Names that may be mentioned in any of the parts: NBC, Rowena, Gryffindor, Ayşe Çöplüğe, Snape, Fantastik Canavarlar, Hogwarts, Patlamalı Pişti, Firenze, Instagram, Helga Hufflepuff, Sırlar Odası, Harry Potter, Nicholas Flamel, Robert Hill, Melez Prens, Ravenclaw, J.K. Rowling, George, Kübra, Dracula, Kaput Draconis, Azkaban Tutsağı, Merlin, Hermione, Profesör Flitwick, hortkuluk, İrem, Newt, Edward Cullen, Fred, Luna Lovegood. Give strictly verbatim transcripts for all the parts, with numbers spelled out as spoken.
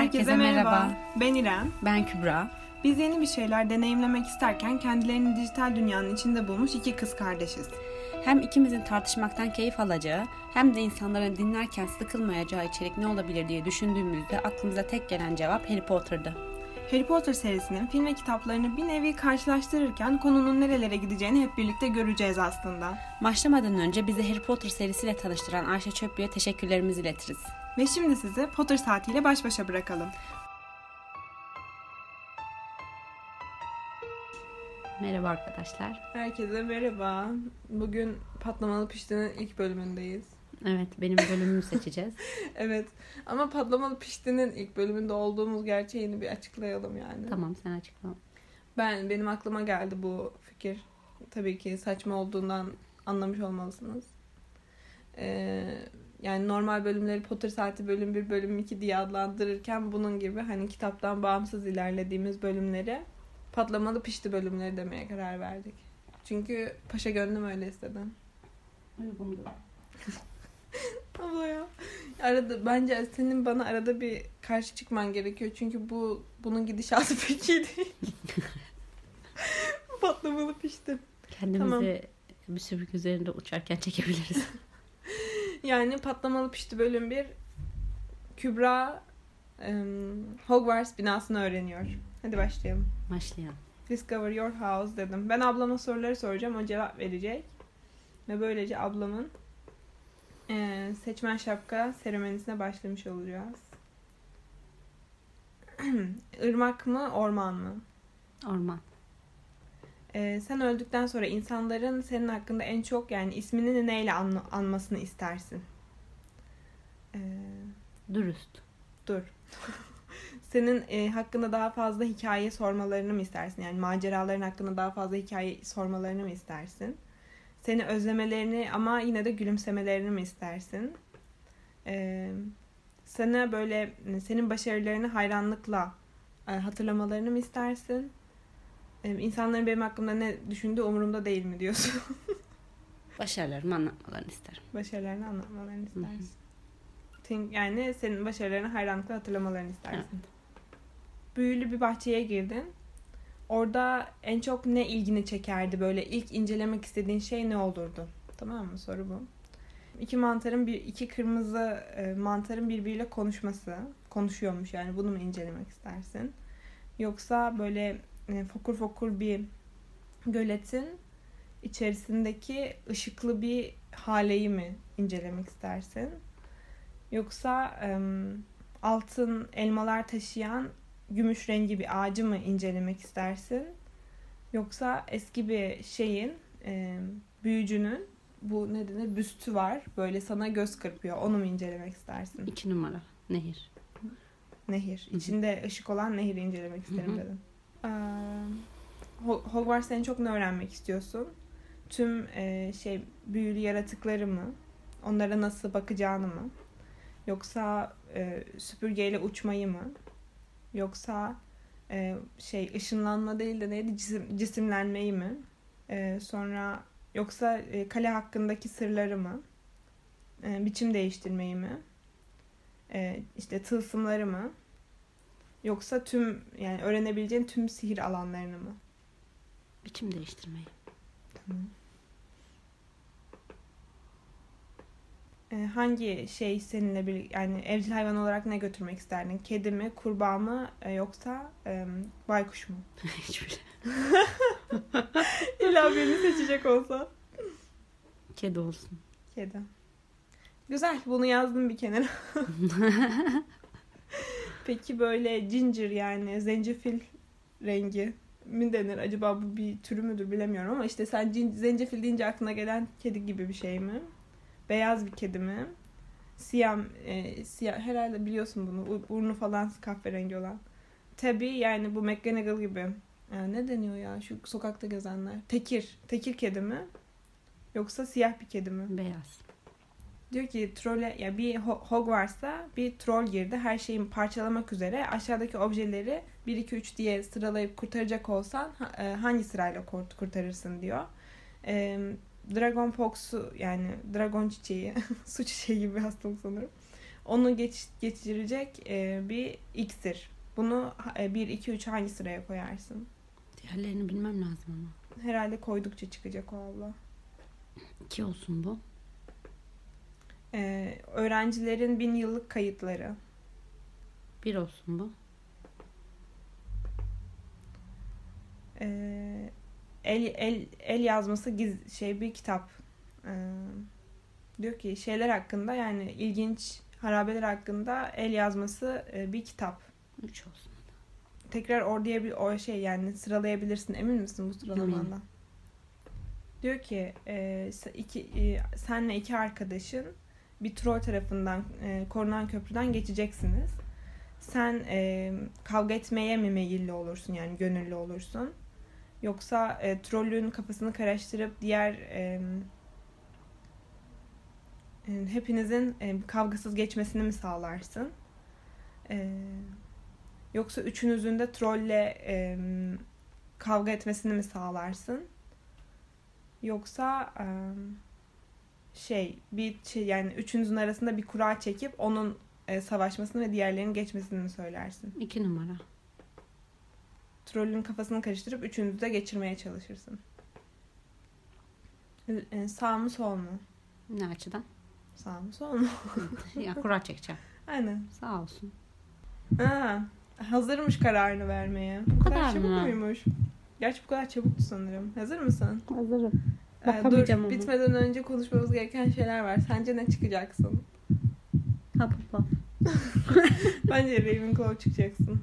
Herkese merhaba. merhaba. Ben İrem. Ben Kübra. Biz yeni bir şeyler deneyimlemek isterken kendilerini dijital dünyanın içinde bulmuş iki kız kardeşiz. Hem ikimizin tartışmaktan keyif alacağı hem de insanların dinlerken sıkılmayacağı içerik ne olabilir diye düşündüğümüzde aklımıza tek gelen cevap Harry Potter'dı. Harry Potter serisinin film ve kitaplarını bir nevi karşılaştırırken konunun nerelere gideceğini hep birlikte göreceğiz aslında. Başlamadan önce bizi Harry Potter serisiyle tanıştıran Ayşe Çöplüğe teşekkürlerimizi iletiriz. Ve şimdi sizi Potter Saati ile baş başa bırakalım. Merhaba arkadaşlar. Herkese merhaba. Bugün Patlamalı Pişti'nin ilk bölümündeyiz. Evet, benim bölümümü seçeceğiz. Evet, ama Patlamalı Pişti'nin ilk bölümünde olduğumuz gerçeğini bir açıklayalım yani. Tamam, sen açıkla. Ben, benim aklıma geldi bu fikir. Tabii ki saçma olduğundan anlamış olmalısınız. Ee, yani normal bölümleri Potter Saati bölüm bir, bölüm iki diye adlandırırken bunun gibi hani kitaptan bağımsız ilerlediğimiz bölümleri Patlamalı Pişti bölümleri demeye karar verdik. Çünkü paşa gönlüm öyle istedi. Uygundu. Abla ya. Arada, bence senin bana arada bir karşı çıkman gerekiyor. Çünkü bu bunun gidişatı pek iyi değil. Patlamalı Pişti. Kendimizi tamam. Bir sürük üzerinde uçarken çekebiliriz. Yani Patlamalı Pişti bölüm bir. Kübra um, Hogwarts binasını öğreniyor. Hadi başlayalım. Başlayalım. Discover your house dedim. Ben ablama soruları soracağım. O cevap verecek. Ve böylece ablamın Ee, seçmen şapka seremonisine başlamış olacağız. Irmak mı, orman mı? Orman. Ee, sen öldükten sonra insanların senin hakkında en çok yani ismini neyle an- anmasını istersin? Ee, Dürüst. Dur. Senin e, hakkında daha fazla hikaye sormalarını mı istersin? Yani maceraların hakkında daha fazla hikaye sormalarını mı istersin? Seni özlemelerini ama yine de gülümsemelerini mi istersin? Ee, sana böyle senin başarılarını hayranlıkla e, hatırlamalarını mı istersin? Ee, insanların benim hakkımda ne düşündüğü umurumda değil mi diyorsun? Başarılarımı anlatmalarını isterim. Başarılarını anlatmalarını istersin. Think, yani senin başarılarını hayranlıkla hatırlamalarını istersin. Evet. Büyülü bir bahçeye girdin. Orada en çok ne ilgini çekerdi? Böyle ilk incelemek istediğin şey ne olurdu? Tamam mı? Soru bu. İki mantarın, bir iki kırmızı mantarın birbiriyle konuşması. Konuşuyormuş yani. Bunu mu incelemek istersin? Yoksa böyle fokur fokur bir göletin içerisindeki ışıklı bir haleyi mi incelemek istersin? Yoksa altın elmalar taşıyan gümüş rengi bir ağacı mı incelemek istersin? Yoksa eski bir şeyin, e, büyücünün bu ne denir, büstü var. Böyle sana göz kırpıyor. Onu mu incelemek istersin? İki numara. Nehir. Nehir. Hı-hı. İçinde ışık olan nehri incelemek isterim Hı-hı. dedim. Ee, Hogwarts'ta en çok ne öğrenmek istiyorsun? Tüm e, şey büyülü yaratıkları mı? Onlara nasıl bakacağını mı? Yoksa e, süpürgeyle uçmayı mı? Yoksa e, şey ışınlanma değil de neydi cisim, cisimlenmeyi mi? E, sonra yoksa e, kale hakkındaki sırları mı? E, biçim değiştirmeyi mi? E, işte tılsımları mı? Yoksa tüm yani öğrenebileceğin tüm sihir alanlarını mı? Biçim değiştirmeyi. Tamam. Hangi şey seninle bir yani evcil hayvan olarak ne götürmek isterdin? Kedi mi, kurbağa mı yoksa e, baykuş mu? Hiçbiri. İlla birini seçecek olsa. Kedi olsun. Kedi. Güzel, bunu yazdım bir kenara. Peki böyle ginger yani zencefil rengi mi denir? Acaba bu bir türü müdür bilemiyorum ama işte sen cin- zencefil deyince aklına gelen kedi gibi bir şey mi? Beyaz bir kedi mi? Siyah, e, siyah herhalde biliyorsun bunu. Burnu falan kahverengi olan. Tabii yani bu McGanagall gibi. Ya ne deniyor ya şu sokakta gezenler? Tekir. Tekir kedi mi? Yoksa siyah bir kedi mi? Beyaz. Diyor ki trole ya bir Hogwarts'ta bir troll girdi. Her şeyi parçalamak üzere. Aşağıdaki objeleri bir iki üç diye sıralayıp kurtaracak olsan hangi sırayla kurtarırsın diyor. Eee Dragon Fox'u yani dragon çiçeği, su çiçeği gibi bir hastalık sanırım. onu geç, geçirecek e, bir iksir. Bunu bir, iki, üç hangi sıraya koyarsın? Diğerlerini bilmem lazım ama. Herhalde koydukça çıkacak o abla. iki olsun bu. Ee, öğrencilerin bin yıllık kayıtları. bir olsun bu. Ee, el el el yazması giz, şey bir kitap. Ee, diyor ki şeyler hakkında, yani ilginç harabeler hakkında el yazması e, bir kitap. üç olsun. Tekrar oraya bir o şey yani sıralayabilirsin. Emin misin bu sıralamandan? Diyor ki e, iki, e, senle iki arkadaşın bir troll tarafından e, korunan köprüden geçeceksiniz. Sen e, kavga etmeye mi meyilli olursun, yani gönüllü olursun? Yoksa e, trollün kafasını karıştırıp diğer e, e, hepinizin e, kavgasız geçmesini mi sağlarsın? E, yoksa üçünüzün de trolle e, kavga etmesini mi sağlarsın? Yoksa e, şey bir şey, yani üçünüzün arasında bir kura çekip onun savaşmasını ve diğerlerinin geçmesini söylersin. İki numara. Trollün kafasını karıştırıp üçünüzü de geçirmeye çalışırsın. E, sağ mı sol mu? Ne açıdan? Sağ mı sol mu? Ya kura çekeceğim. Aynen. Sağ olsun. Ha, hazırmış kararını vermeye. Bu, bu kadar, kadar çabuk muymuş? Gerçi bu kadar çabuktu sanırım. Hazır mısın? Hazırım. Ee, dur ama. Bitmeden önce konuşmamız gereken şeyler var. Sence ne çıkacaksın? Hufflepuff. Bence Ravenclaw çıkacaksın.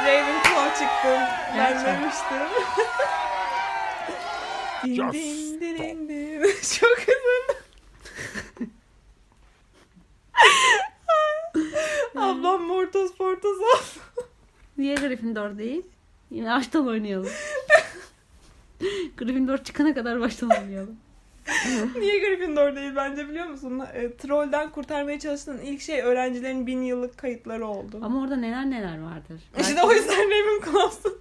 Ravenclaw çıktı. Ben vermiştim. Din din din din. Çok hızlı. Ablam Mortos Portos oldu. Niye Gryffindor değil? Yine açtan oynayalım. Gryffindor çıkana kadar baştan oynayalım. Niye Gryffindor değil bence, biliyor musun? E, trollden kurtarmaya çalıştığın ilk şey öğrencilerin bin yıllık kayıtları oldu. Ama orada neler neler vardır. İşte belki... o yüzden Ravenclaw'sun.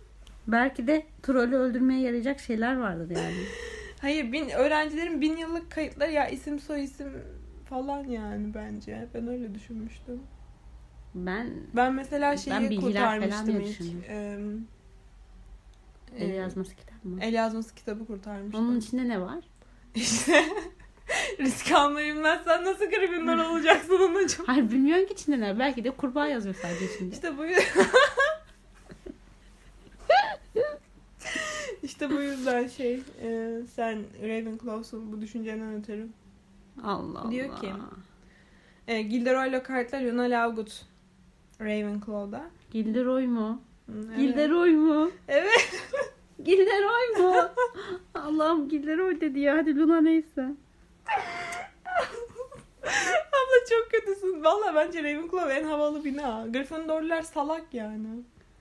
Belki de trollü öldürmeye yarayacak şeyler vardır yani. Hayır, bin, öğrencilerin bin yıllık kayıtları ya, isim soy isim falan yani bence. Ben öyle düşünmüştüm. Ben ben mesela şeyi ben kurtarmıştım ilk. E, El e, yazması kitabı. El yazması kitabı kurtarmıştı. Onun içinde ne var? İşte risk almayı bilmezsen nasıl Gryffindor olacaksın onun için? Hayır, bilmiyorum ki içinde ne. Belki de kurbağa yazıyor sadece içinde. İşte bu yüzden işte bu yüzden şey e, sen Ravenclaw'sun, bu düşüncenden ötürü. Allah Allah. Diyor ki e, Gilderoy Lockhart'la Luna Lovegood Ravenclaw'da. Gilderoy mu? Evet. Gilderoy mu? Evet. Gilderoy mu? Allah'ım Gilderoy dedi ya. Hadi Luna neyse. Abla çok kötüsün. Valla bence Ravenclaw en havalı bina. Gryffindorlar salak yani.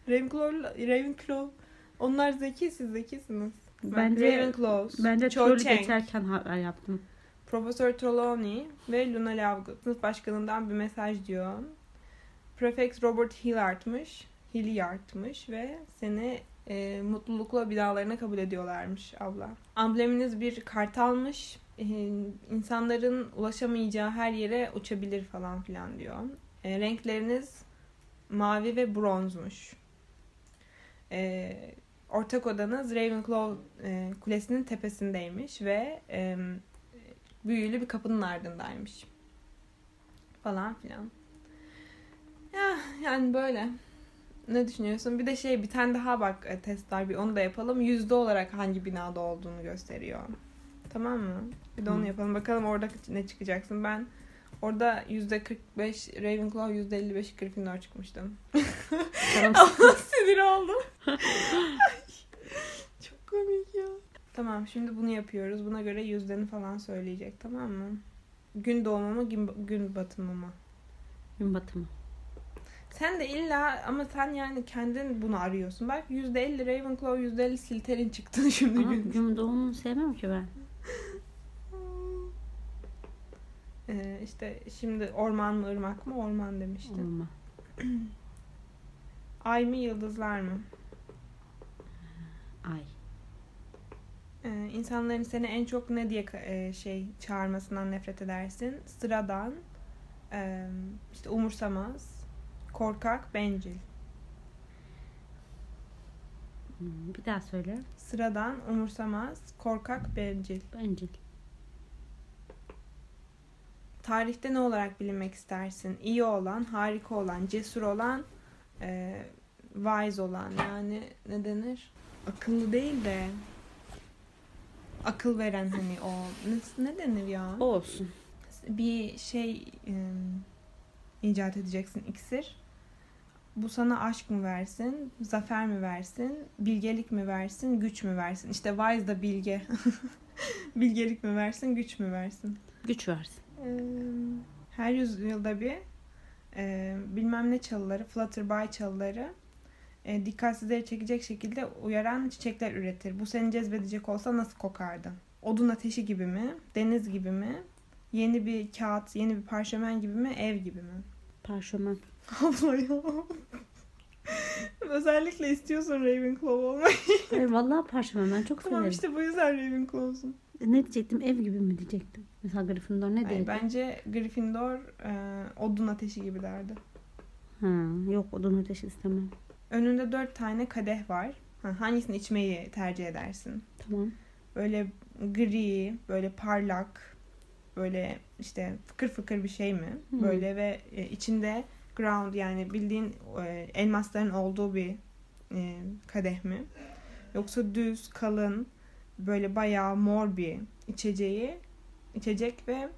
Ravenclaw, Ravenclaw. Onlar zeki, siz zekisiniz. Bence Ravenclaw. Bence trollü geçerken haber yaptım. Profesör Trelawney ve Luna Lovegood. Sınıf başkanından bir mesaj diyor. Prefect Robert Hill artmış. Hill'i artmış ve seni E, mutlulukla binalarına kabul ediyorlarmış abla. Ambleminiz bir kartalmış. E, insanların ulaşamayacağı her yere uçabilir falan filan diyor. E, renkleriniz mavi ve bronzmuş. E, ortak odanız Ravenclaw e, kulesinin tepesindeymiş ve e, büyülü bir kapının ardındaymış. Falan filan. Ya, yani böyle. Ne düşünüyorsun? Bir de şey bir tane daha bak test var, bir onu da yapalım. Yüzde olarak hangi binada olduğunu gösteriyor. Tamam mı? Bir de onu yapalım. Bakalım orada ne çıkacaksın. Ben orada yüzde kırk beş Ravenclaw, yüzde elli beş Gryffindor çıkmıştım. Allah sinir oldum. Çok komik ya. Tamam, şimdi bunu yapıyoruz. Buna göre yüzdeni falan söyleyecek, tamam mı? Gün doğumu mu, gün batımı mı? Gün batımı. Sen de illa ama sen yani kendin bunu arıyorsun. Bak yüzde elli Ravenclaw, yüzde elli Slytherin çıktın şimdi. Ama gün doğumunu sevmem ki ben. ee, işte şimdi orman mı ırmak mı? Orman demiştin. Orman. Ay mı yıldızlar mı? Ay. Ee, insanların seni en çok ne diye e, şey çağırmasından nefret edersin? Sıradan, e, işte umursamaz, korkak, bencil. Bir daha söyle. Sıradan, umursamaz, korkak, bencil. Bencil. Tarihte ne olarak bilinmek istersin? İyi olan, harika olan, cesur olan, e, wise olan. Yani ne denir? Akıllı değil de akıl veren, hani o ne, ne denir ya? O olsun. Bir şey e, icat edeceksin, iksir. Bu sana aşk mı versin, zafer mi versin, bilgelik mi versin, güç mü versin? İşte wise da bilge. Bilgelik mi versin, güç mü versin? Güç versin. Ee, her yüzyılda bir e, bilmem ne çalıları, Flutterby çalıları e, dikkatsizleri çekecek şekilde uyaran çiçekler üretir. Bu seni cezbedecek olsa nasıl kokardı? Odun ateşi gibi mi? Deniz gibi mi? Yeni bir kağıt, yeni bir parşömen gibi mi? Ev gibi mi? Parşömen. Abla ya. Özellikle istiyorsun Ravenclaw olmayı. Hayır, vallahi parşömen ben çok severim. Tamam işte bu yüzden Ravenclaw'sun. Ne diyecektim? Ev gibi mi diyecektim? Mesela Gryffindor ne derdi? Bence Gryffindor e, odun ateşi gibi derdi. Ha, yok, odun ateşi istemem. Önünde dört tane kadeh var. Ha, hangisini içmeyi tercih edersin? Tamam. Böyle gri, böyle parlak, böyle işte fıkır fıkır bir şey mi? Hmm. Böyle ve e, içinde ground, yani bildiğin e, elmasların olduğu bir e, kadeh mi? Yoksa düz, kalın, böyle bayağı mor bir içeceği, içecek ve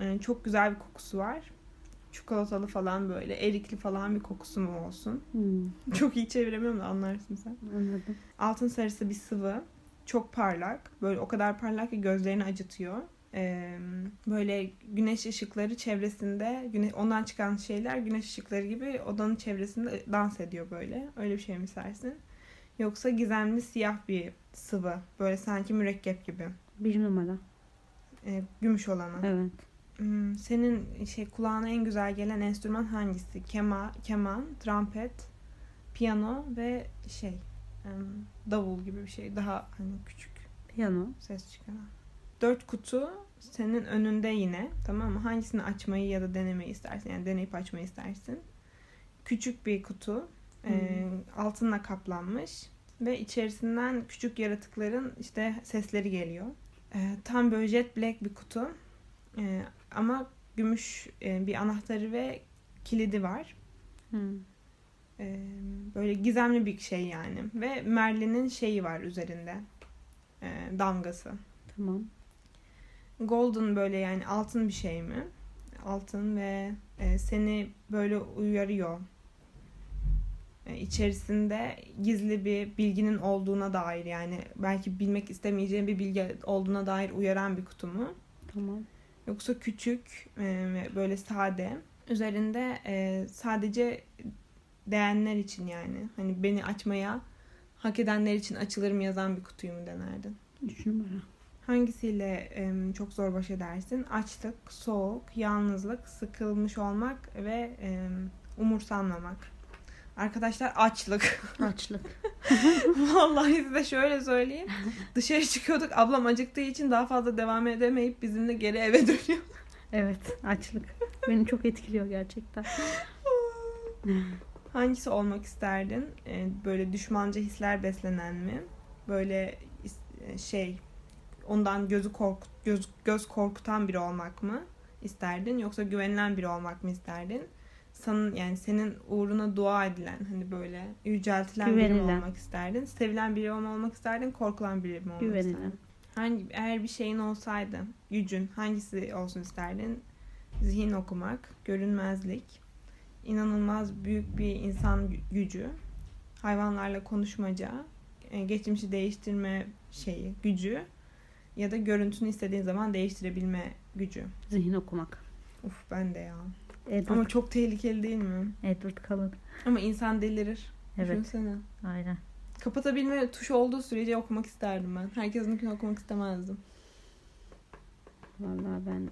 e, çok güzel bir kokusu var. Çikolatalı falan, böyle erikli falan bir kokusu mu olsun? Hmm. Çok iyi çeviremiyorum da anlarsın sen. Anladım. Altın sarısı bir sıvı, çok parlak. Böyle o kadar parlak ki gözlerini acıtıyor. Böyle güneş ışıkları çevresinde, güneş, ondan çıkan şeyler güneş ışıkları gibi odanın çevresinde dans ediyor böyle. Öyle bir şey mi istersin? Yoksa gizemli siyah bir sıvı. Böyle sanki mürekkep gibi. Bir numara. E, gümüş olanı. Evet. Senin şey kulağına en güzel gelen enstrüman hangisi? Kema, keman, trompet, piyano ve şey davul gibi bir şey. Daha hani küçük. Piyano. Ses çıkaran. Dört kutu senin önünde yine, tamam mı? Hangisini açmayı ya da denemeyi istersin? Yani deneyip açmayı istersin. Küçük bir kutu, hmm. e, altınla kaplanmış ve içerisinden küçük yaratıkların işte sesleri geliyor. E, tam böyle jet black bir kutu e, ama gümüş e, bir anahtarı ve kilidi var. Hmm. E, böyle gizemli bir şey yani ve Merlin'in şeyi var üzerinde, e, damgası. Tamam. Golden böyle, yani altın bir şey mi? Altın ve e, seni böyle uyarıyor. E, içerisinde gizli bir bilginin olduğuna dair, yani belki bilmek istemeyeceğin bir bilgi olduğuna dair uyaran bir kutu mu? Tamam. Yoksa küçük e, böyle sade. Üzerinde e, sadece değenler için, yani hani beni açmaya hak edenler için açılırım yazan bir kutuyu mu denerdin? Üç numara. Hangisiyle e, çok zor baş edersin? Açlık, soğuk, yalnızlık, sıkılmış olmak ve e, umursanmamak. Arkadaşlar açlık. Açlık. Vallahi size şöyle söyleyeyim. Dışarı çıkıyorduk. Ablam acıktığı için daha fazla devam edemeyip bizimle geri eve dönüyor. Evet, açlık. Beni çok etkiliyor gerçekten. Hangisi olmak isterdin? E, böyle düşmanca hisler beslenen mi? Böyle e, şey... Ondan gözü korkut, göz, göz korkutan biri olmak mı isterdin? Yoksa güvenilen biri olmak mı isterdin? Sanın, yani senin uğruna dua edilen, hani böyle yüceltilen, güvenilen biri mi olmak isterdin? Sevilen biri mi olmak isterdin? Korkulan biri mi olmak güvenilen isterdin? Hangi, eğer bir şeyin olsaydı, gücün hangisi olsun isterdin? Zihin okumak, görünmezlik, inanılmaz büyük bir insan gücü, hayvanlarla konuşmaca, geçmişi değiştirme şeyi, gücü, ya da görüntünü istediğin zaman değiştirebilme gücü. Zihin okumak. Uf, ben de ya. Edward. Ama çok tehlikeli değil mi? Edward Cullen. Ama insan delirir. Evet. Düşünsene. Aynen. Kapatabilme tuşu olduğu sürece okumak isterdim ben. Herkesinkini okumak istemezdim. Vallahi ben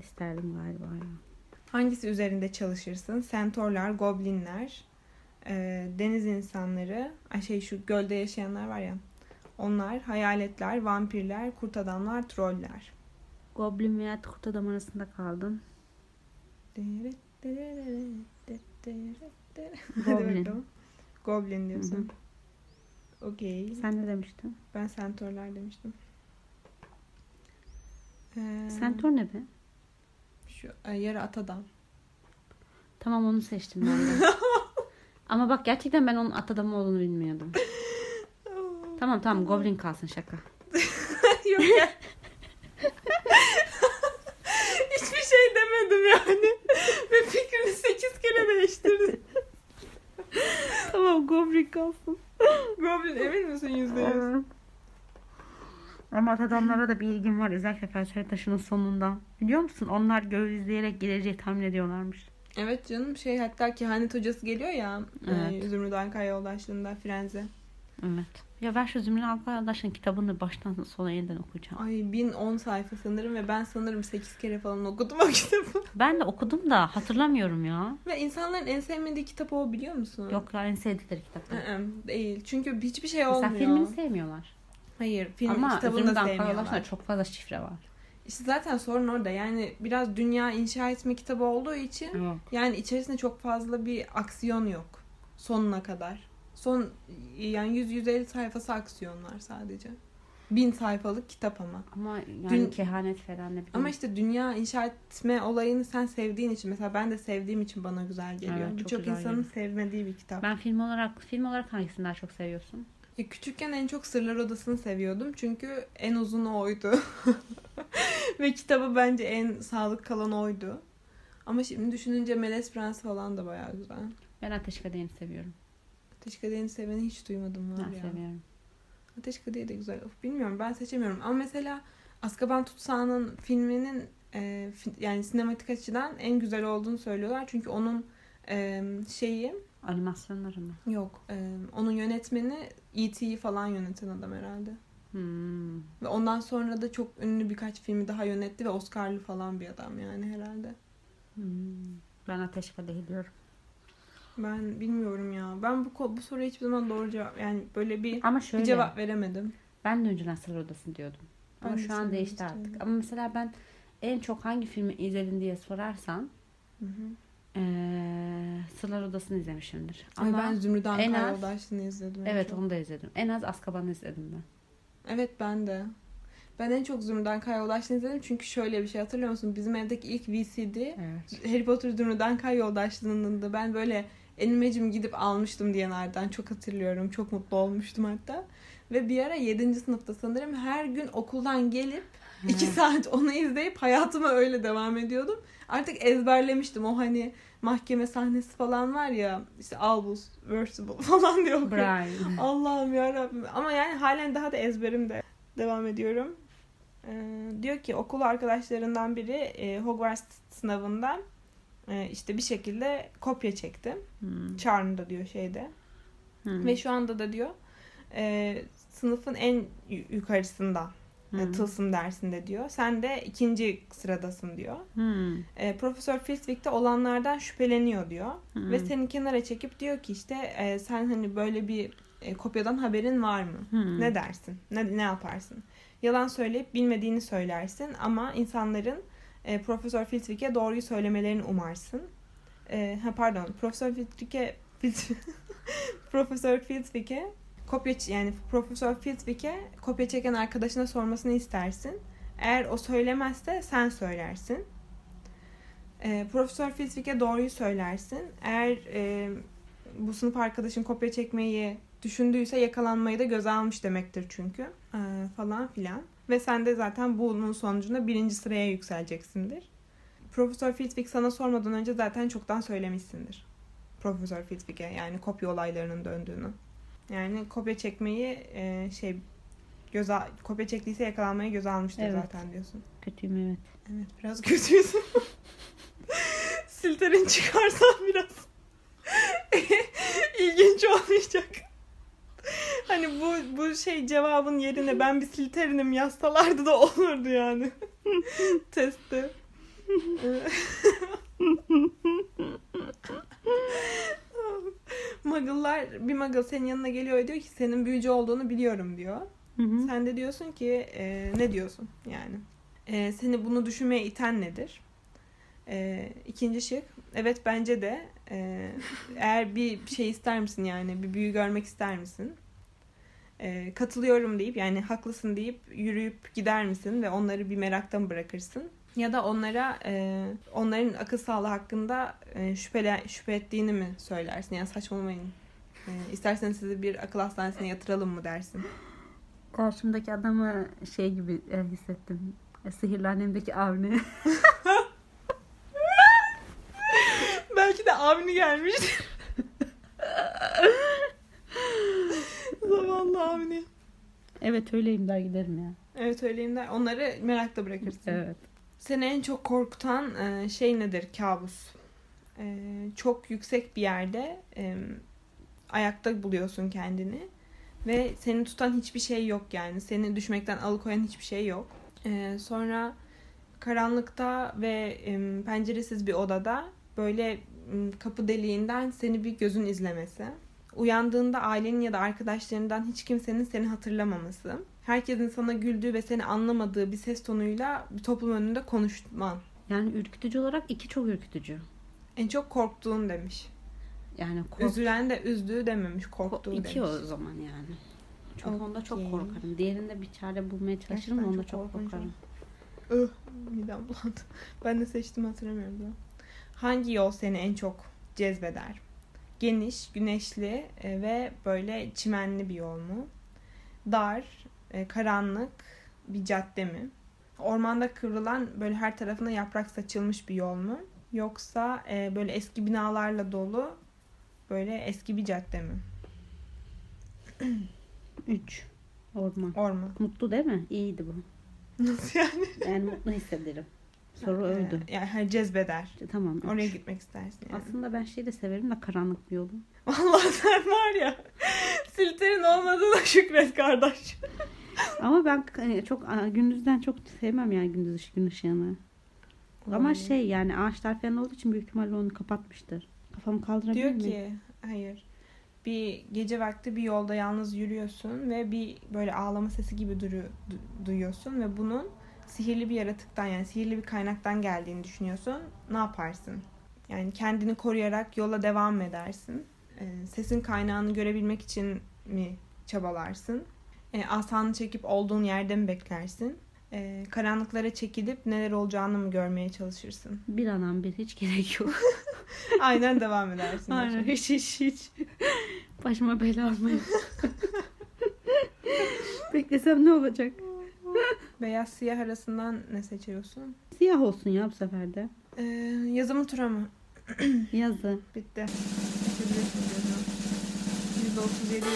isterdim galiba ya. Hangisi üzerinde çalışırsın? Sentorlar, goblinler, e, deniz insanları, ay şey şu gölde yaşayanlar var ya. Onlar hayaletler, vampirler, kurt adamlar, troller. Goblin veya kurt adam arasında kaldım. Goblin. Goblin diyorsun. Okey. Sen ne demiştin? Ben sentörler demiştim. Ee, Sentör ne be? Şu yarı at adam. Tamam, onu seçtim ben de. Ama bak gerçekten ben onun at adamı olduğunu bilmiyordum. Tamam tamam, goblin kalsın, şaka. Yok ya. Hiçbir şey demedim yani. Ve fikrimi sekiz kere değiştirdim. Tamam, goblin kalsın. Goblin, emin misin yüzde yüz? Ama at adamlara da bir ilgim var. Özellikle Felsefe Taşı'nın sonunda. Biliyor musun? Onlar gözleyerek geleceği tahmin ediyorlarmış. Evet canım, şey hatta kehanet hocası geliyor ya. Evet. E, Zümrüdüanka Yoldaşlığı'nda Firenze. Evet. Ya ver şu Zümrüdüanka Yoldaşlığı'nın kitabını baştan sona yeniden okuyacağım. Ay, bin on sayfa sanırım ve ben sanırım sekiz kere falan okudum o kitabı. Ben de okudum da hatırlamıyorum ya. Ve insanların en sevmediği kitap o, biliyor musun? Yok ya, en sevdikleri kitap. Değil. Çünkü hiçbir şey olmuyor. Mesela filmini sevmiyorlar. Hayır, film kitabını da sevmiyorlar. Ama Zümrüdüanka Yoldaşlığı'nda çok fazla şifre var. İşte zaten sorun orada. Yani biraz dünya inşa etme kitabı olduğu için yok. Yani içerisinde çok fazla bir aksiyon yok sonuna kadar. Son yani yüz yüz elli sayfası aksiyonlar sadece. bin sayfalık kitap ama. Ama yani Dün... kehanet falan ne. Ama işte dünya inşa etme olayını sen sevdiğin için, mesela ben de sevdiğim için bana güzel geliyor. Evet, birçok insanın geliyor. Sevmediği bir kitap. Ben film olarak film olarak hangisini daha çok seviyorsun? Ya, küçükken en çok Sırlar Odası'nı seviyordum. Çünkü en uzunu oydu. Ve kitabı bence en sağlık kalan oydu. Ama şimdi düşününce Melez Prens falan da bayağı güzel. Ben Ateş Kadı'yı seviyorum. Ateş Kadı'yı seveni hiç duymadım var ben ya. Ben seviyorum. Ateş Kadı'yı da güzel. Of, bilmiyorum, ben seçemiyorum. Ama mesela Azkaban Tutsağı'nın filminin e, yani sinematik açıdan en güzel olduğunu söylüyorlar. Çünkü onun e, şeyi... Animasyonları mı? Yok. E, onun yönetmeni E T'yi falan yöneten adam herhalde. Hmm. Ve ondan sonra da çok ünlü birkaç filmi daha yönetti ve Oscar'lı falan bir adam yani herhalde. Hmm. Ben Ateş Kadı'yı diyorum. Ben bilmiyorum ya. Ben bu bu soruya hiçbir zaman doğru cevap, yani böyle bir, ama şöyle, bir cevap veremedim. Ben de önceden Sırlar Odası'nı diyordum. Ama şu an değişti artık. Ama mesela ben en çok hangi filmi izledin diye sorarsan hı hı. Ee, Sırlar Odası'nı izlemişimdir. Ama ben Zümrüdüanka Yoldaşlığı'nı izledim. Evet çok. Onu da izledim. En az Azkaban'ı izledim ben. Evet ben de. Ben en çok Zümrüdüanka Yoldaşlığı'nı izledim. Çünkü şöyle bir şey, hatırlıyor musun? Bizim evdeki ilk V C D evet. Harry Potter Zümrüdüanka Yoldaşlığı'nda ben böyle elimecim gidip almıştım D N R'den. Çok hatırlıyorum. Çok mutlu olmuştum hatta. Ve bir ara yedinci sınıfta sanırım her gün okuldan gelip iki saat onu izleyip hayatıma öyle devam ediyordum. Artık ezberlemiştim. O hani mahkeme sahnesi falan var ya, işte Albus Versible falan diyor. Allah'ım yarabbim. Ama yani halen daha da ezberimde. Devam ediyorum. Ee, diyor ki okul arkadaşlarından biri e, Hogwarts sınavından e, işte bir şekilde kopya çekti. Hmm. Charm'da diyor şeyde. Hmm. Ve şu anda da diyor e, sınıfın en yukarısında. Hmm. Tılsım dersinde diyor. Sen de ikinci sıradasın diyor. Hmm. E, Profesör Flitwick de olanlardan şüpheleniyor diyor. Hmm. Ve seni kenara çekip diyor ki işte e, sen hani böyle bir e, kopyadan haberin var mı? Hmm. Ne dersin? Ne, ne yaparsın? Yalan söyleyip bilmediğini söylersin ama insanların e, Profesör Flitwick'e doğruyu söylemelerini umarsın. E, ha pardon. Profesör Flitwick'e Profesör Flitwick'e kopya yani Profesör Flitwick'e kopya çeken arkadaşına sormasını istersin. Eğer o söylemezse sen söylersin. E, Profesör Flitwick'e doğruyu söylersin. Eğer e, bu sınıf arkadaşın kopya çekmeyi düşündüyse yakalanmayı da göze almış demektir çünkü. E, falan filan. Ve sen de zaten bunun sonucunda birinci sıraya yükseleceksindir. Profesör Flitwick sana sormadan önce zaten çoktan söylemişsindir. Profesör Flitwick'e yani kopya olaylarının döndüğünü. Yani kopya çekmeyi e, şey göze kopya çektiyse yakalanmayı göze almıştır evet. Zaten diyorsun. Kötüyüm evet. Evet biraz kötüyüzün. Slytherin çıkarsan biraz ilginç olmayacak. Hani bu bu şey cevabın yerine ben bir Slytherin'im yazsalardı da olurdu yani. Testte. Muggle'lar bir Muggle senin yanına geliyor diyor ki senin büyücü olduğunu biliyorum diyor. Hı hı. Sen de diyorsun ki e, ne diyorsun yani? E, seni bunu düşünmeye iten nedir? E, ikinci şık. Evet bence de. E, eğer bir şey ister misin yani? Bir büyü görmek ister misin? E, katılıyorum deyip yani haklısın deyip yürüyüp gider misin ve onları bir meraktan bırakırsın? Ya da onlara e, onların akıl sağlığı hakkında e, şüphele, şüphe ettiğini mi söylersin? Yani saçmalamayın. E, isterseniz sizi bir akıl hastanesine yatıralım mı dersin? Karşımdaki adamı şey gibi e, hissettim. E, Sihirli Annem'deki Avni. Belki de Avni gelmiştir. Zavallı Avni. Evet öyleyim der giderim ya. Evet öyleyim der. Onları merakla bırakırsın. Evet. Seni en çok korkutan şey nedir? Kabus. Çok yüksek bir yerde ayakta buluyorsun kendini. Ve seni tutan hiçbir şey yok yani. Seni düşmekten alıkoyan hiçbir şey yok. Sonra karanlıkta ve penceresiz bir odada böyle kapı deliğinden seni bir gözün izlemesi. Uyandığında ailenin ya da arkadaşlarından hiç kimsenin seni hatırlamaması. Herkesin sana güldüğü ve seni anlamadığı bir ses tonuyla bir toplum önünde konuşman. Yani ürkütücü olarak iki çok ürkütücü. En çok korktuğun demiş. Yani kork... Üzülen de üzdüğü dememiş, korktuğu Ko- demiş. İki o zaman yani. Çünkü okay. Onda çok korkarım. Diğerinde bir çare bulmaya çalışırım ama onda çok korkarım. Öh, midem bulandı. Ben de seçtim hatırlamıyorum ya. Hangi yol seni en çok cezbeder? Geniş, güneşli ve böyle çimenli bir yol mu? Dar, karanlık bir cadde mi? Ormanda kıvrılan böyle her tarafına yaprak saçılmış bir yol mu? Yoksa böyle eski binalarla dolu böyle eski bir cadde mi? Üç. Orman. Orman. Mutlu değil mi? İyiydi bu. Nasıl yani? Yani mutlu hissederim. Soru öldü. Yani cezbeder. Tamam. Üç. Oraya gitmek istersin yani. Aslında ben şeyi de severim de karanlık bir yolu. Vallahi sen var ya. Slytherin olmadığına şükret kardeş. Ama ben çok gündüzden çok sevmem yani gündüz ışığı, gün ışığını. Ama şey yani ağaçlar falan olduğu için büyük ihtimalle onu kapatmıştır. Kafamı kaldırabilir miyim? Diyor mi? Ki hayır. Bir gece vakti bir yolda yalnız yürüyorsun ve bir böyle ağlama sesi gibi duru, du, duyuyorsun ve bunun sihirli bir yaratıktan yani sihirli bir kaynaktan geldiğini düşünüyorsun. Ne yaparsın? Yani kendini koruyarak yola devam edersin. E, sesin kaynağını görebilmek için mi çabalarsın? E, asanı çekip olduğun yerde mi beklersin? E, karanlıklara çekilip neler olacağını mı görmeye çalışırsın? Bir anam bir hiç gerek yok. Aynen devam edersin. Aynen hocam. hiç hiç hiç. Başıma bela almayın. Beklesem ne olacak? Beyaz siyah arasından ne seçiyorsun? Siyah olsun ya bu sefer de. Ee, yazı mı tura mı? Yazı. Bitti. Açabilirsin yazı. yüzde otuz yedi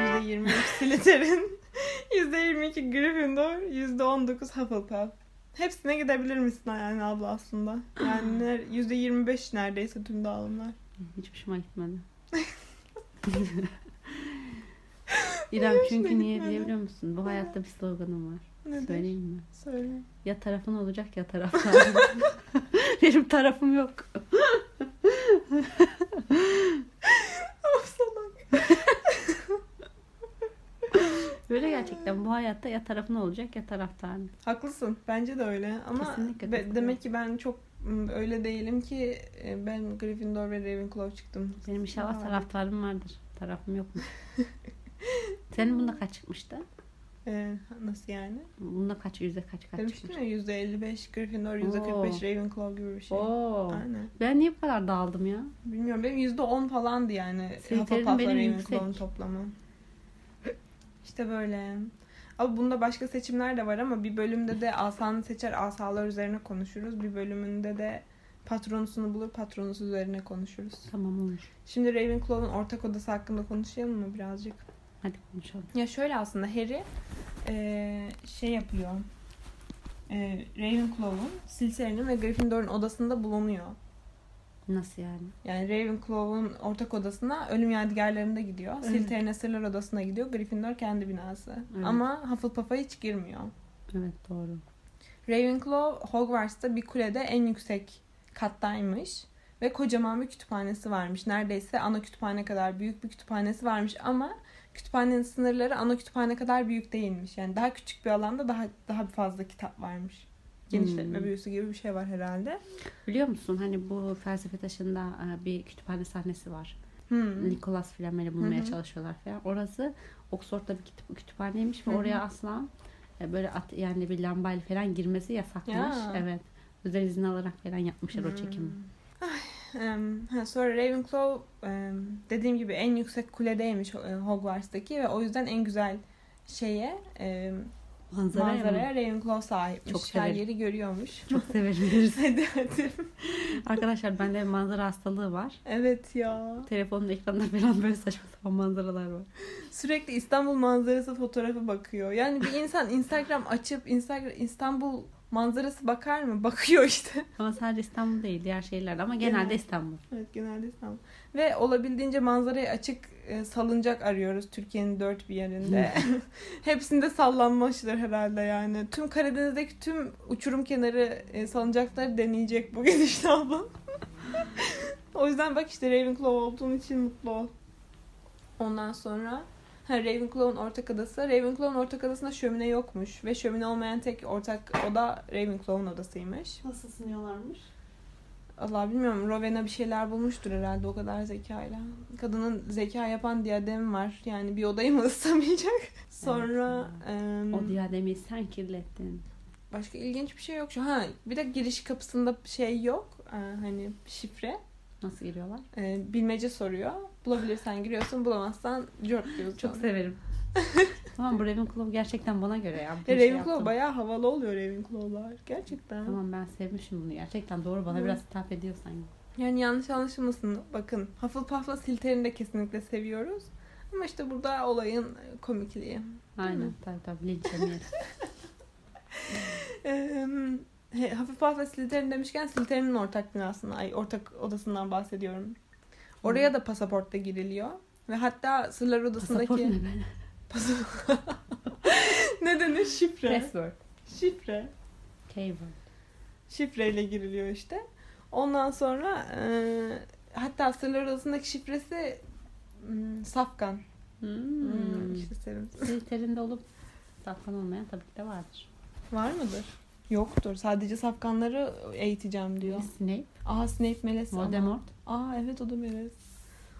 yüzde yirmi üç Slytherin, yüzde yirmi iki Gryffindor, yüzde on dokuz Hufflepuff. Hepsine gidebilir misin yani abla aslında? Yani yüzde yirmi beş neredeyse tüm dağılımlar. Hiç hoşuma gitmedi. İrem çünkü niye gitmedi. Diyebiliyor musun? Bu hayatta bir sloganım var. Nedir? Söyleyeyim mi? Söyle. Ya tarafın olacak ya taraftarın. Benim tarafım yok. Böyle gerçekten bu hayatta ya tarafın olacak ya taraftarın. Haklısın. Bence de öyle. Ama be- demek ki ben çok öyle değilim ki ben Gryffindor ve Ravenclaw çıktım. Benim inşallah taraftarım vardır. Tarafım yok mu? Senin bunda kaç çıkmıştı? Ee, nasıl yani? Bunda kaç yüzde kaç kaç demiştim çıkmıştı? Demiştim ya yüzde elli beş Gryffindor, yüzde kırk beş Ravenclaw gibi bir şey. Oo. Aynen. Ben niye bu kadar dağıldım ya? Bilmiyorum. Benim yüzde on falandı yani. Hufflepuff'la Ravenclaw'un toplamı. İşte böyle. Ama bunda başka seçimler de var ama bir bölümde de asanı seçer asalar üzerine konuşuruz. Bir bölümünde de patronusunu bulur patronus üzerine konuşuruz. Tamam olur. Şimdi Ravenclaw'un ortak odası hakkında konuşalım mı birazcık? Hadi konuşalım. Ya şöyle aslında Harry e, şey yapıyor. E, Ravenclaw'un, Slytherin'in ve Gryffindor'un odasında bulunuyor. Nasıl yani? Yani Ravenclaw'un ortak odasına Ölüm Yadigarları'nda gidiyor. Evet. Slytherin'e Sırlar Odası'na gidiyor. Gryffindor kendi binası. Evet. Ama Hufflepuff'a hiç girmiyor. Evet doğru. Ravenclaw Hogwarts'ta bir kulede en yüksek kattaymış. Ve kocaman bir kütüphanesi varmış. Neredeyse ana kütüphane kadar büyük bir kütüphanesi varmış ama kütüphanenin sınırları ana kütüphane kadar büyük değilmiş. Yani daha küçük bir alanda daha daha fazla kitap varmış. Genişletme hmm. büyüsü gibi bir şey var herhalde. Biliyor musun hani bu Felsefe Taşı'nda bir kütüphane sahnesi var. Hmm. Nicholas Flamel'i bulmaya hmm. çalışıyorlar falan. Orası Oxford'da bir kütüphaneymiş ve hmm. oraya asla böyle at, yani bir lambayla falan girmesi yasakmış. Ya. Evet. Özel izin alarak falan yapmışlar hmm. o çekimi. Ay, sonra Ravenclaw dediğim gibi en yüksek kuledeymiş Hogwarts'taki ve o yüzden en güzel şeye Manzara manzaraya Ravenclaw sahipmiş. Çok severim. Her yeri görüyormuş. Çok severiz. Hadi hadi. Arkadaşlar bende manzara hastalığı var. Evet ya. Telefonun ekranda falan böyle saçma sapan manzaralar var. Sürekli İstanbul manzarası fotoğrafı bakıyor. Yani bir insan Instagram açıp Instagram İstanbul manzarası bakar mı? Bakıyor işte. Ama sadece İstanbul değil, diğer şehirlerde ama genelde evet. İstanbul. Evet, genelde İstanbul. Ve olabildiğince manzaraya açık e, salıncak arıyoruz Türkiye'nin dört bir yerinde. Hepsinde sallanmışlar herhalde yani. Tüm Karadeniz'deki tüm uçurum kenarı e, salıncakları deneyecek bugün işte abla. O yüzden bak işte Ravenclaw olduğum için mutlu ol. Ondan sonra... Ha, Ravenclaw'un ortak adası. Ravenclaw'un ortak adasında şömine yokmuş. Ve şömine olmayan tek ortak oda Ravenclaw'un odasıymış. Nasıl ısınıyorlarmış? Allah bilmiyorum. Rowena bir şeyler bulmuştur herhalde o kadar zekayla. Kadının zeka yapan diyademi var. Yani bir odayı mı ıslamayacak? Sonra... Evet, evet. Im... O diyademi sen kirlettin. Başka ilginç bir şey yok. Şu ha, bir de giriş kapısında şey yok. Ee, hani şifre. Nasıl giriyorlar? Ee, bilmece soruyor. Bulabilirsen giriyorsun, bulamazsan cört diyorsun. Çok severim. Tamam, bu Ravenclaw gerçekten bana göre ya. E, Ravenclaw şey bayağı havalı oluyor Ravenclaw'lar. Gerçekten. Tamam, ben sevmişim bunu. Gerçekten doğru, bana evet. biraz hitap ediyor sanki. Yani yanlış anlaşılmasın. Bakın Hufflepuff'la Slytherin'i de kesinlikle seviyoruz. Ama işte burada olayın komikliği. Aynen. Tabii tabii. Linç yemeyiz. Evet. Hufflepuff ve Slytherin demişken Slytherin'in ortak binasından, ay ortak odasından bahsediyorum. Oraya da pasaportla giriliyor. Ve hatta Sırlar Odası'ndaki... Pasaport ne be? Pasaport... ne denir? Şifre. Password. Şifre. Keyword. Şifreyle giriliyor işte. Ondan sonra e, hatta Sırlar Odası'ndaki şifresi m, Safkan. Hmm. Hmm, işte Slytherin'de olup Safkan olmayan tabii ki de vardır. Var mıdır? Yoktur. Sadece safkanları eğiteceğim diyor. Snape. Aa, Snape melez. Voldemort. Ama. Aa, evet, o da melez.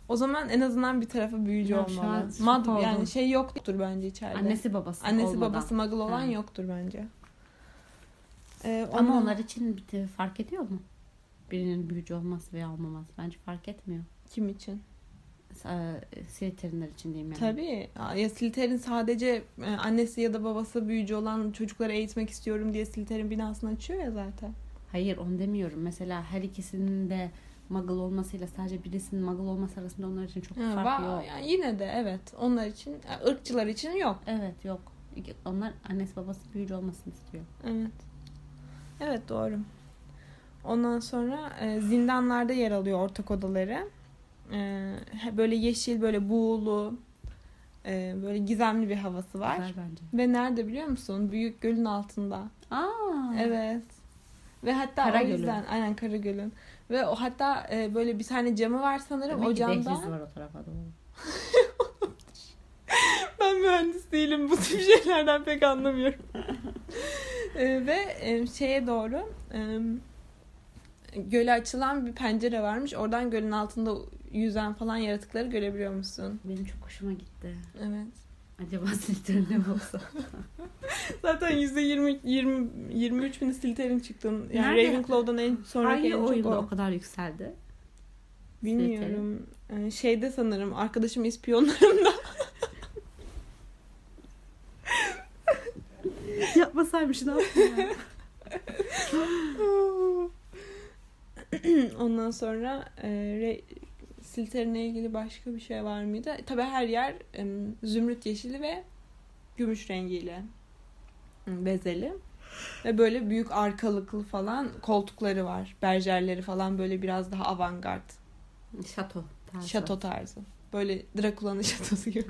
O zaman en azından bir tarafı büyücü ya, olmalı. Mad yani oldu. Şey yoktur bence içeride. Annesi babası. Annesi babası muggle olan ha. yoktur bence. Ee, ondan... Ama onlar için fark ediyor mu? Birinin büyücü olması veya olmaması bence fark etmiyor. Kim için? Slytherinler için diyeyim yani. Tabii. Ya Slytherin sadece annesi ya da babası büyücü olan çocukları eğitmek istiyorum diye Slytherin binasını açıyor ya zaten. Hayır, onu demiyorum. Mesela her ikisinin de muggle olmasıyla sadece birisinin muggle olması arasında onlar için çok ha, fark ba- yok. Yani yine de evet. Onlar için, ırkçılar için yok. Evet, yok. Onlar annesi babası büyücü olmasını istiyor. Evet. Evet, doğru. Ondan sonra zindanlarda yer alıyor ortak odaları. Böyle yeşil, böyle buğulu, böyle gizemli bir havası var. Güzel bence. Ve nerede biliyor musun? Büyük gölün altında. Aa. Evet. Ve hatta Karagöl'ün. O yüzden aynen Karagöl'ün. Ve o hatta böyle bir tane camı var sanırım. Demek o camda. Demek ki var o tarafa doğru. Ben mühendis değilim. Bu tip şeylerden pek anlamıyorum. Ve şeye doğru göle açılan bir pencere varmış. Oradan gölün altında yüzen falan yaratıkları görebiliyor musun? Benim çok hoşuma gitti. Evet. Acaba Slytherin'de mi olsa? Zaten yüzde yirmi, yirmi, yirmi üç bini Slytherin çıktın. Yani nerede? Ravenclaw'dan en sonraki en çok o. Hangi oyunda o kadar yükseldi? Bilmiyorum. Slytherin. Şeyde sanırım arkadaşım ispiyonlarımda. Yapmasaymış, ne yaptın ya? Ondan sonra e, re, Slytherin'le ilgili başka bir şey var mıydı? Tabii her yer e, zümrüt yeşili ve gümüş rengiyle bezeli. Ve böyle büyük arkalıklı falan koltukları var. Berjerleri falan böyle biraz daha avantgard. Şato tarzı. Şato tarzı. Böyle Dracula'nın şatosu gibi.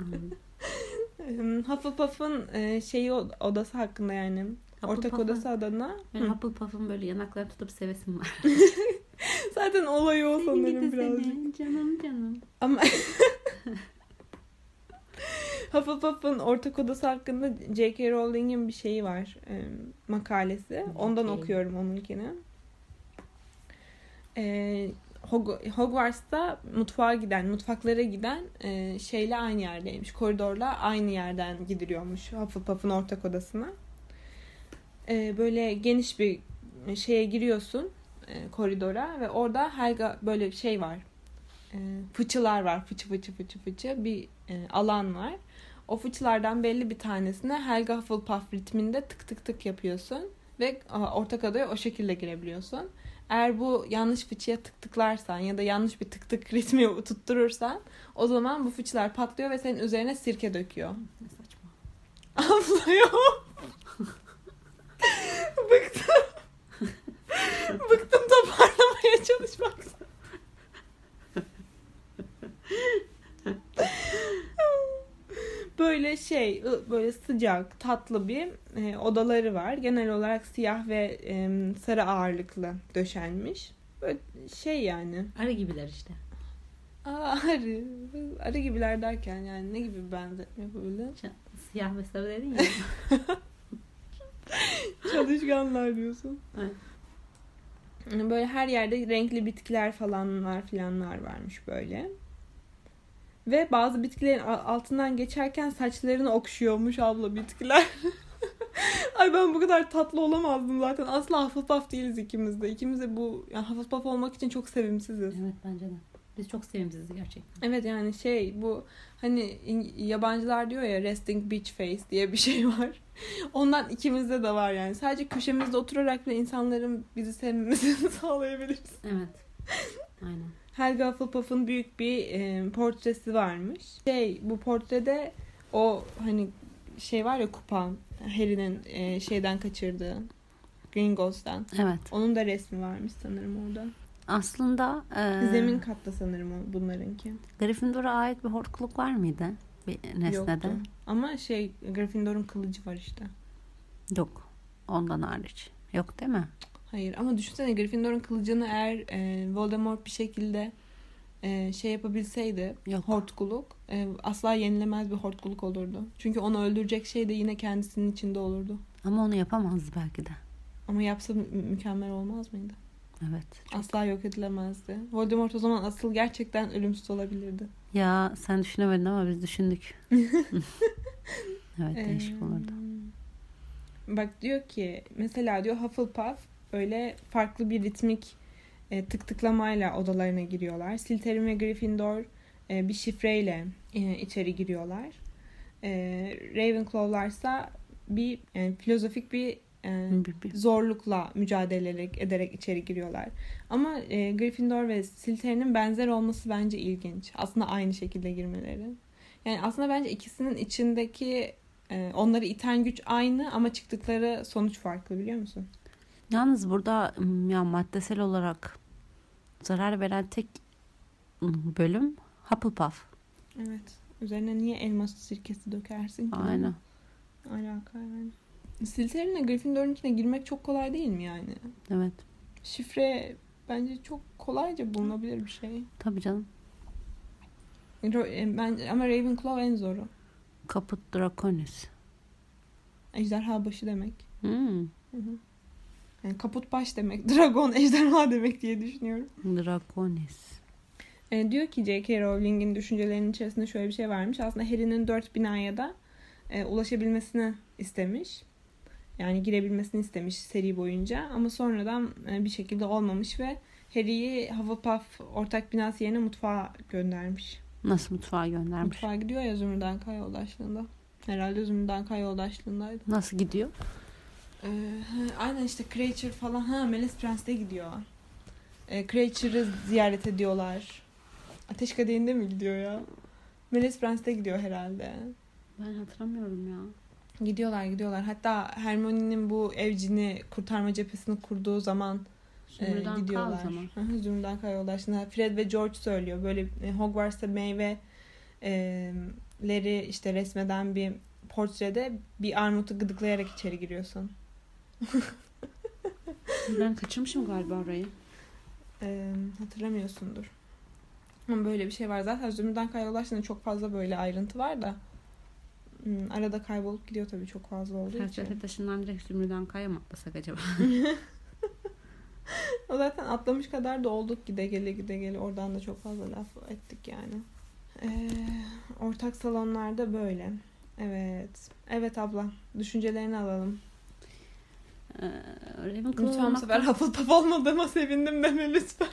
Hufflepuff'ın e, şeyi odası hakkında yani. Ortak odası adına. Ben Hufflepuff'ın böyle yanaklarını tutup sevesim var. Zaten olayı o sanırım birazcık. Canım canım. Ama Hufflepuff'ın ortak odası hakkında J K. Rowling'in bir şeyi var. E, makalesi. Ondan okay. okuyorum onunkini. E, Hog- Hogwarts'ta mutfağa giden, mutfaklara giden e, şeyle aynı yerdeymiş. Koridorla aynı yerden gidiliyormuş Hufflepuff'ın ortak odasına. E, böyle geniş bir şeye giriyorsun, e, koridora ve orada Helga böyle şey var. E, fıçılar var. Fıçı fıçı fıçı fıçı bir e, alan var. O fıçılardan belli bir tanesine Helga Hufflepuff ritminde tık tık tık yapıyorsun ve a, ortak adaya o şekilde girebiliyorsun. Eğer bu yanlış fıçıya tık tıklarsan ya da yanlış bir tık tık ritmi tutturursan o zaman bu fıçılar patlıyor ve senin üzerine sirke döküyor. Ne saçma. Ablıyor. Bıktım. Bıktım toparlamaya çalışmaktan. Böyle şey, böyle sıcak, tatlı bir e, odaları var. Genel olarak siyah ve e, sarı ağırlıklı döşenmiş. Böyle şey yani. Arı gibiler işte. Aa, arı. Arı gibiler derken yani ne gibi benzetme böyle? Siyah ve sarı dedin ya. Çalışkanlar diyorsun. Evet. Böyle her yerde renkli bitkiler falanlar filanlar varmış böyle. Ve bazı bitkilerin altından geçerken saçlarını okşuyormuş abla bitkiler. Ay ben bu kadar tatlı olamazdım zaten. Asla Hufflepuff değiliz ikimiz de. İkimiz de bu yani Hufflepuff olmak için çok sevimsiziz. Evet bence de. Biz çok sevimsiziz gerçekten. Evet yani şey bu hani yabancılar diyor ya resting bitch face diye bir şey var. Ondan ikimizde de var yani. Sadece köşemizde oturarak bile insanların bizi sevmemesini sağlayabiliriz. Evet. Aynen. Helga Hufflepuff'ın büyük bir e, portresi varmış. Şey bu portrede o hani şey var ya kupan Harry'nin e, şeyden kaçırdığı Gringotts'tan. Evet. Onun da resmi varmış sanırım orada. Aslında e, zemin katta sanırım bunlarınki. Gryffindor'a ait bir hortluk var mıydı bir nesnede? Yoktu. Ama şey Gryffindor'un kılıcı var işte. Yok. Ondan hariç. Yok değil mi? Hayır ama düşünsene Gryffindor'un kılıcını eğer e, Voldemort bir şekilde e, şey yapabilseydi Yok. hortkuluk e, asla yenilemez bir hortkuluk olurdu. Çünkü onu öldürecek şey de yine kendisinin içinde olurdu. Ama onu yapamazdı belki de. Ama yapsa mü- mükemmel olmaz mıydı? Evet. Çok... Asla yok edilemezdi. Voldemort o zaman asıl gerçekten ölümsüz olabilirdi. Ya sen düşünemedin ama biz düşündük. Evet değişik olurdu. Ee, bak diyor ki mesela diyor Hufflepuff böyle farklı bir ritmik e, tık tıklamayla odalarına giriyorlar. Slytherin ve Gryffindor e, bir şifreyle e, içeri giriyorlar. E, Ravenclaw'larsa bir yani filozofik bir e, zorlukla mücadele ederek içeri giriyorlar. Ama e, Gryffindor ve Slytherin'in benzer olması bence ilginç. Aslında aynı şekilde girmeleri. Yani aslında bence ikisinin içindeki e, onları iten güç aynı ama çıktıkları sonuç farklı biliyor musun? Yalnız burada ya maddesel olarak zarar veren tek bölüm Hufflepuff. Evet. Üzerine niye elmas sirkesi dökersin ki? Aynen. Alaka yani. Slytherin'le Gryffindor'un içine girmek çok kolay değil mi yani? Evet. Şifre bence çok kolayca bulunabilir bir şey. Tabii canım. Ben, ama Ravenclaw en zoru. Kaput Draconis. Ejderha başı demek. Hmm. Hı hı. Yani kaput baş demek, dragon, ejderha demek diye düşünüyorum. Draconis. E, diyor ki J K. Rowling'in düşüncelerinin içerisinde şöyle bir şey varmış. Aslında Harry'nin dört binaya da e, ulaşabilmesini istemiş. Yani girebilmesini istemiş seri boyunca. Ama sonradan e, bir şekilde olmamış ve Harry'i Hufflepuff ortak binası yerine mutfağa göndermiş. Nasıl mutfağa göndermiş? Mutfağa gidiyor ya Zümrüdüanka Yoldaşlığı'nda. Herhalde Zümrüdüanka Yoldaşlığı'ndaydı. Nasıl gidiyor? Ee, aynen işte Creature falan ha Melez Prens'te gidiyor. Ee, Creature'ı ziyaret ediyorlar. Ateş Kadı'nda mi gidiyor ya? Melez Prens'te gidiyor herhalde. Ben hatırlamıyorum ya. Gidiyorlar gidiyorlar. Hatta Hermione'nin bu evcini kurtarma cephesini kurduğu zaman e, gidiyorlar. Zümrüdüanka Yoldaşlığı'nda Fred ve George söylüyor. Böyle e, Hogwarts'ta meyveleri işte resmeden bir portrede bir armutu gıdıklayarak içeri giriyorsun. Ben kaçırmışım galiba orayı. Ee, hatırlamıyorsundur. Ama böyle bir şey var. Zaten Zümrüdüanka Yoldaşlığı'nda çok fazla böyle ayrıntı var da Hmm, arada kaybolup gidiyor tabii çok fazla olduğu için. Felsefe Taşı'ndan direkt Zümrüdüanka'ya mı atlasak acaba? O zaten atlamış kadar da olduk, gide gele gide gele. Oradan da çok fazla laf ettik yani. Ee, ortak salonlarda böyle. Evet. Evet abla. Düşüncelerini alalım. Ee, Ravenclaw lütfen olmak... bu sefer Hufflepuff olmadığıma sevindim deme lütfen.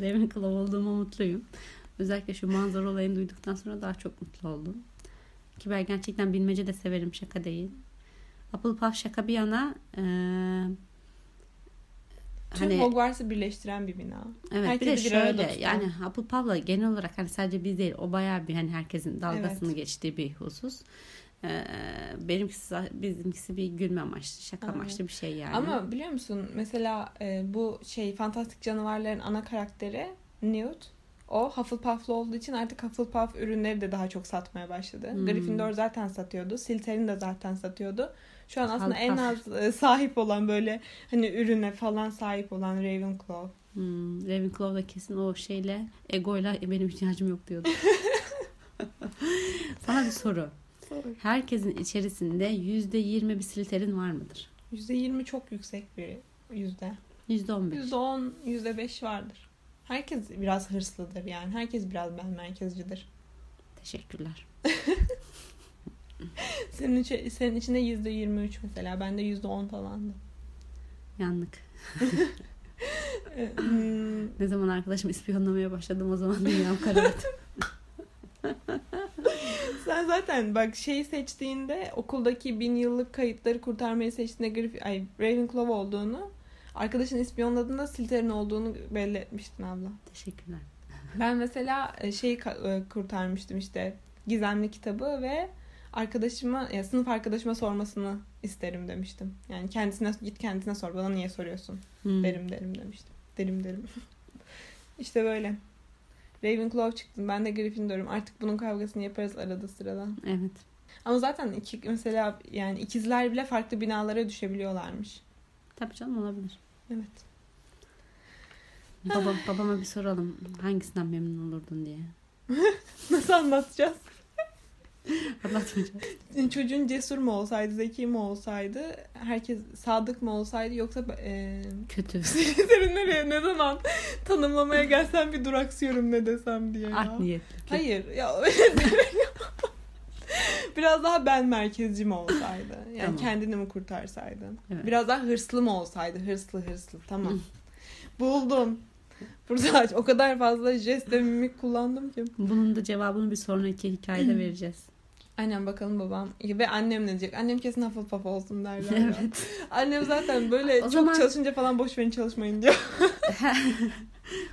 Ravenclaw olduğuma mutluyum. Özellikle şu manzara olayını duyduktan sonra daha çok mutlu oldum. Ki ben gerçekten bilmece de severim, şaka değil. Hufflepuff şaka bir yana... Ee... Tüm hani, Hogwarts'ı birleştiren bir bina. Evet. Herkes bir de şöyle yani Hufflepuff'la genel olarak hani sadece biz değil, o bayağı bir hani herkesin dalgasını evet. geçtiği bir husus. Ee, benimkisi bizimkisi bir gülme amaçlı, şaka evet. amaçlı bir şey yani. Ama biliyor musun mesela e, bu şey fantastik canavarların ana karakteri Newt. O Hufflepuff'lu olduğu için artık Hufflepuff ürünleri de daha çok satmaya başladı. Hmm. Gryffindor zaten satıyordu. Slytherin de zaten satıyordu. Şu an aslında Hufflepuff. En az sahip olan böyle hani ürüne falan sahip olan Ravenclaw. Hmm, Ravenclaw da kesin o şeyle, egoyla benim ihtiyacım yok diyordu. Sana bir soru. Sorry. Herkesin içerisinde yüzde yirmi bir Slytherin var mıdır? yüzde yirmi çok yüksek bir yüzde. yüzde on beş. yüzde on, yüzde beş vardır. Herkes biraz hırslıdır yani. Herkes biraz ben merkezcidir. Teşekkürler. senin, içi, senin içinde yüzde yirmi üç mesela. Bende yüzde on falandı. Yanlık. Ne zaman arkadaşım ispiyonlamaya başladım o zaman dünyam karardı. Sen zaten bak şeyi seçtiğinde okuldaki bin yıllık kayıtları kurtarmayı seçtiğinde Grif- Ay, Ravenclaw olduğunu, arkadaşın ispiyonladığında Slytherin olduğunu belli etmiştin abla. Teşekkürler. Ben mesela şeyi kurtarmıştım işte gizemli kitabı ve arkadaşıma ya sınıf arkadaşıma sormasını isterim demiştim. Yani kendisine git kendisine sor bana niye soruyorsun hmm. derim derim demiştim. Derim derim. İşte böyle. Ravenclaw çıktım. Ben de Gryffindor'um. Artık bunun kavgasını yaparız arada sırada. Evet. Ama zaten iki, mesela yani ikizler bile farklı binalara düşebiliyorlarmış. Tabii canım olabilir. Evet. Babam, babama bir soralım. Hangisinden memnun olurdun diye. Nasıl anlatacağız? Anlatmayacağız. Çocuğun cesur mu olsaydı, zeki mi olsaydı, herkes sadık mı olsaydı yoksa... E, kötü. Slytherin nereye ne zaman tanımlamaya gelsem bir duraksıyorum ne desem diye ya. Art niyetli. Hayır. Ya öyle demek biraz daha ben merkezci mi olsaydı? Yani tamam. Kendini mi kurtarsaydı? Evet. Biraz daha hırslı mı olsaydı? Hırslı hırslı. Tamam. Buldum. Burada o kadar fazla jest ve mimik kullandım ki. Bunun da cevabını bir sonraki hikayede vereceğiz. Aynen bakalım babam. Ve annem ne diyecek? Annem kesin Hufflepuff olsun derler. Evet. Annem zaten böyle o çok zaman... çalışınca falan boş verin çalışmayın diyor.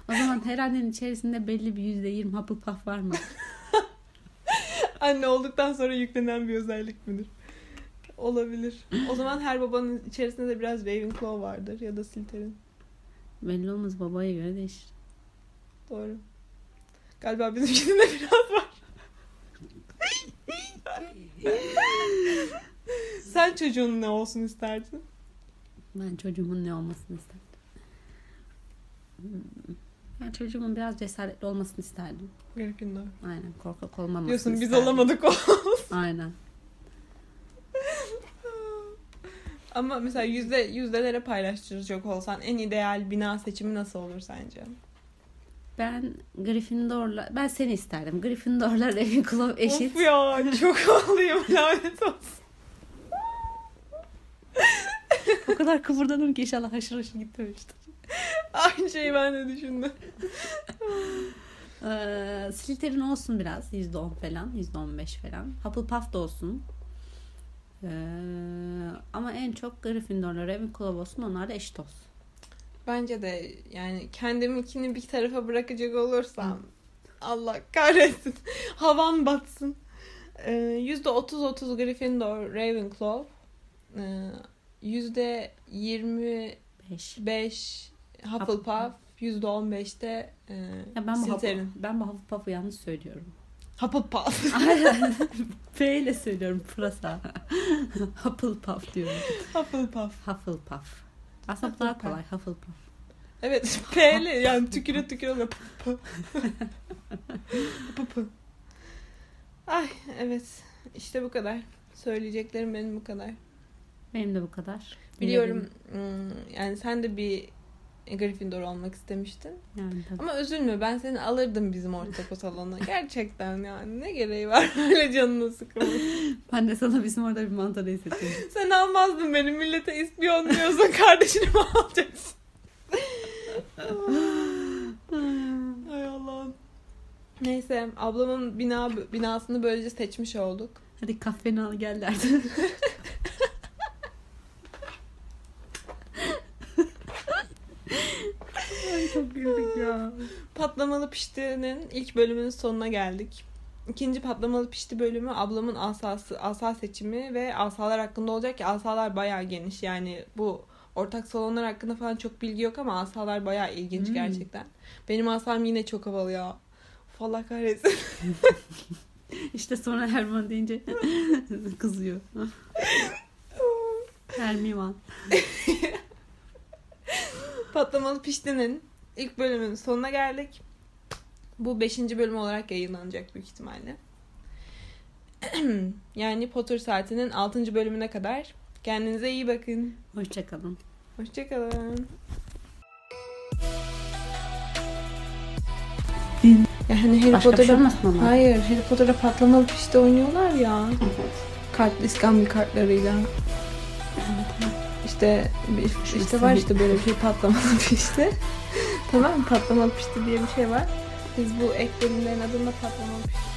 O zaman her annenin içerisinde belli bir yüzde yirmi Hufflepuff var mı? Anne olduktan sonra yüklenen bir özellik midir? Olabilir. O zaman her babanın içerisinde de biraz Ravenclaw vardır ya da Slytherin. Belli olmaz, babaya göre değişir. Doğru. Galiba bizimkinin de biraz var. Sen çocuğun ne olsun isterdin? Ben çocuğumun ne olmasını isterdim. Ben çocuğumun biraz cesaretli olmasını isterdim. Gryffindor. Aynen, korkak olmamasını diyorsun, isterdim. Biz olamadık o. Aynen. Ama mesela yüzde, yüzdelere paylaştıracak olsan en ideal bina seçimi nasıl olur sence? Ben Gryffindor'la... Ben seni isterdim. Gryffindor'la Ravenclaw eşit. Of ya çok ağlayayım lanet olsun. O kadar kıvırdanım ki inşallah haşır haşır gitmemiştir. Aynı şeyi ben de düşündüm. ee, Slytherin olsun biraz. yüzde on falan. yüzde on beş falan. Hufflepuff da olsun. Ee, ama en çok Gryffindor'la Ravenclaw olsun, onlar da eşit olsun. Bence de yani kendiminkini bir tarafa bırakacak olursam hmm. Allah kahretsin havan batsın. Ee, yüzde otuz otuz Gryffindor Ravenclaw, ee, yüzde yirmi beş Hufflepuff, yüzde on beşte e, ya ben Slytherin. Bu, ben bu Hufflepuff'u yanlış söylüyorum. Hufflepuff. Aynen. P ile söylüyorum pırasa. Hufflepuff diyorum. Hufflepuff. Hufflepuff. Aslında daha kolay. Hufflepuff. Evet. P ile yani tüküre tüküre oluyor. Ay evet. İşte bu kadar. Söyleyeceklerim benim bu kadar. Benim de bu kadar. Biliyorum yani sen de bir Gryffindor olmak istemiştin. Yani tabii. Ama üzülme, ben seni alırdım bizim ortak o salona. Gerçekten yani ne gereği var öyle canını sıkılmış. Ben de sana bizim orada bir mantarı hissettim. Sen almazdın beni, millete ispiyonluyorsun, kardeşini mi alacaksın? Ay Allah'ım. Neyse, ablamın bina binasını böylece seçmiş olduk. Hadi kahveni al gel derdim. Çok güldük ya. Patlamalı Pişti'nin ilk bölümünün sonuna geldik. İkinci Patlamalı Pişti bölümü ablamın asası, asa seçimi ve asalar hakkında olacak ki asalar bayağı geniş. Yani bu ortak salonlar hakkında falan çok bilgi yok ama asalar bayağı ilginç hmm. gerçekten. Benim asam yine çok havalı ya. Of, Allah kahretsin. İşte sonra Herman deyince kızıyor. Hermivan. Patlamalı Pişti'nin ilk bölümünün sonuna geldik. Bu beşinci bölüm olarak yayınlanacak büyük ihtimalle. Yani Potter Saati'nin altıncı bölümüne kadar kendinize iyi bakın. Hoşçakalın. Hoşçakalın. Yani Harry Potter'da şey hayır, Harry Potter'da Patlamalı Pişti oynuyorlar ya. Evet. Kart, iskambil kartlarıyla. İşte işte var işte böyle bir şey, patlamalı pişti. Tamam mı? Patlamalı pişti diye bir şey var. Biz bu ek bölümlerin adına patlamalı pişti.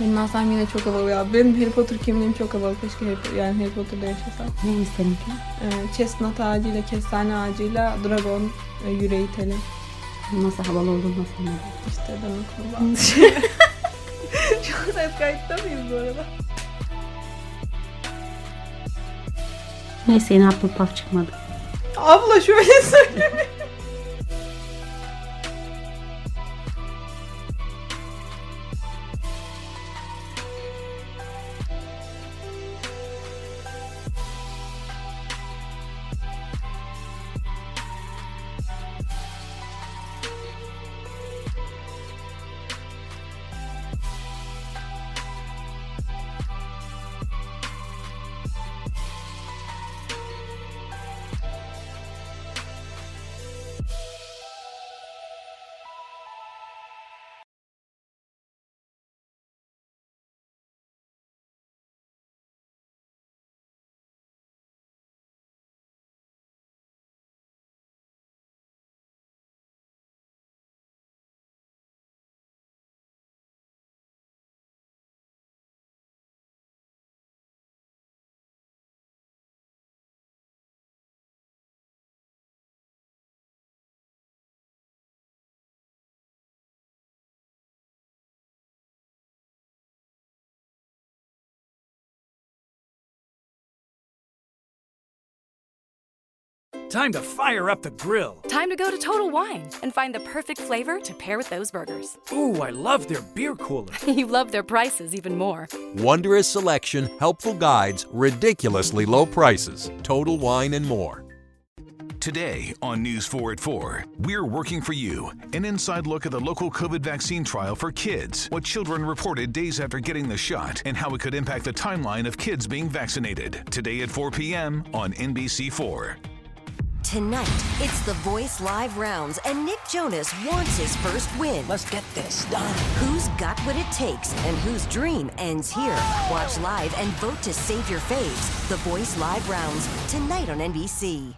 Benim asam yine çok havalı ya. Benim Harry Potter kimliğim çok havalı. Keşke Harry, yani Harry Potter'da yaşasam. Neymiş seninki? Ee, Chestnut ağacıyla, kestane ağacıyla, dragon e, yüreği teli. Nasıl havalı olduğunu nasıl mı? İşte ben o şey. Çok ses kayıtta mıyız bu arada? Neyse, yine Hufflepuff çıkmadı. Abla şöyle söyleme. Time to fire up the grill. Time to go to Total Wine and find the perfect flavor to pair with those burgers. Ooh, I love their beer cooler. You love their prices even more. Wondrous selection, helpful guides, ridiculously low prices. Total Wine and more. Today on News four at four, we're working for you. An inside look at the local COVID vaccine trial for kids, what children reported days after getting the shot, and how it could impact the timeline of kids being vaccinated. Today at four p.m. on N B C four. Tonight, it's The Voice Live Rounds, and Nick Jonas wants his first win. Let's get this done. Who's got what it takes, and whose dream ends here? Watch live and vote to save your faves. The Voice Live Rounds, tonight on N B C.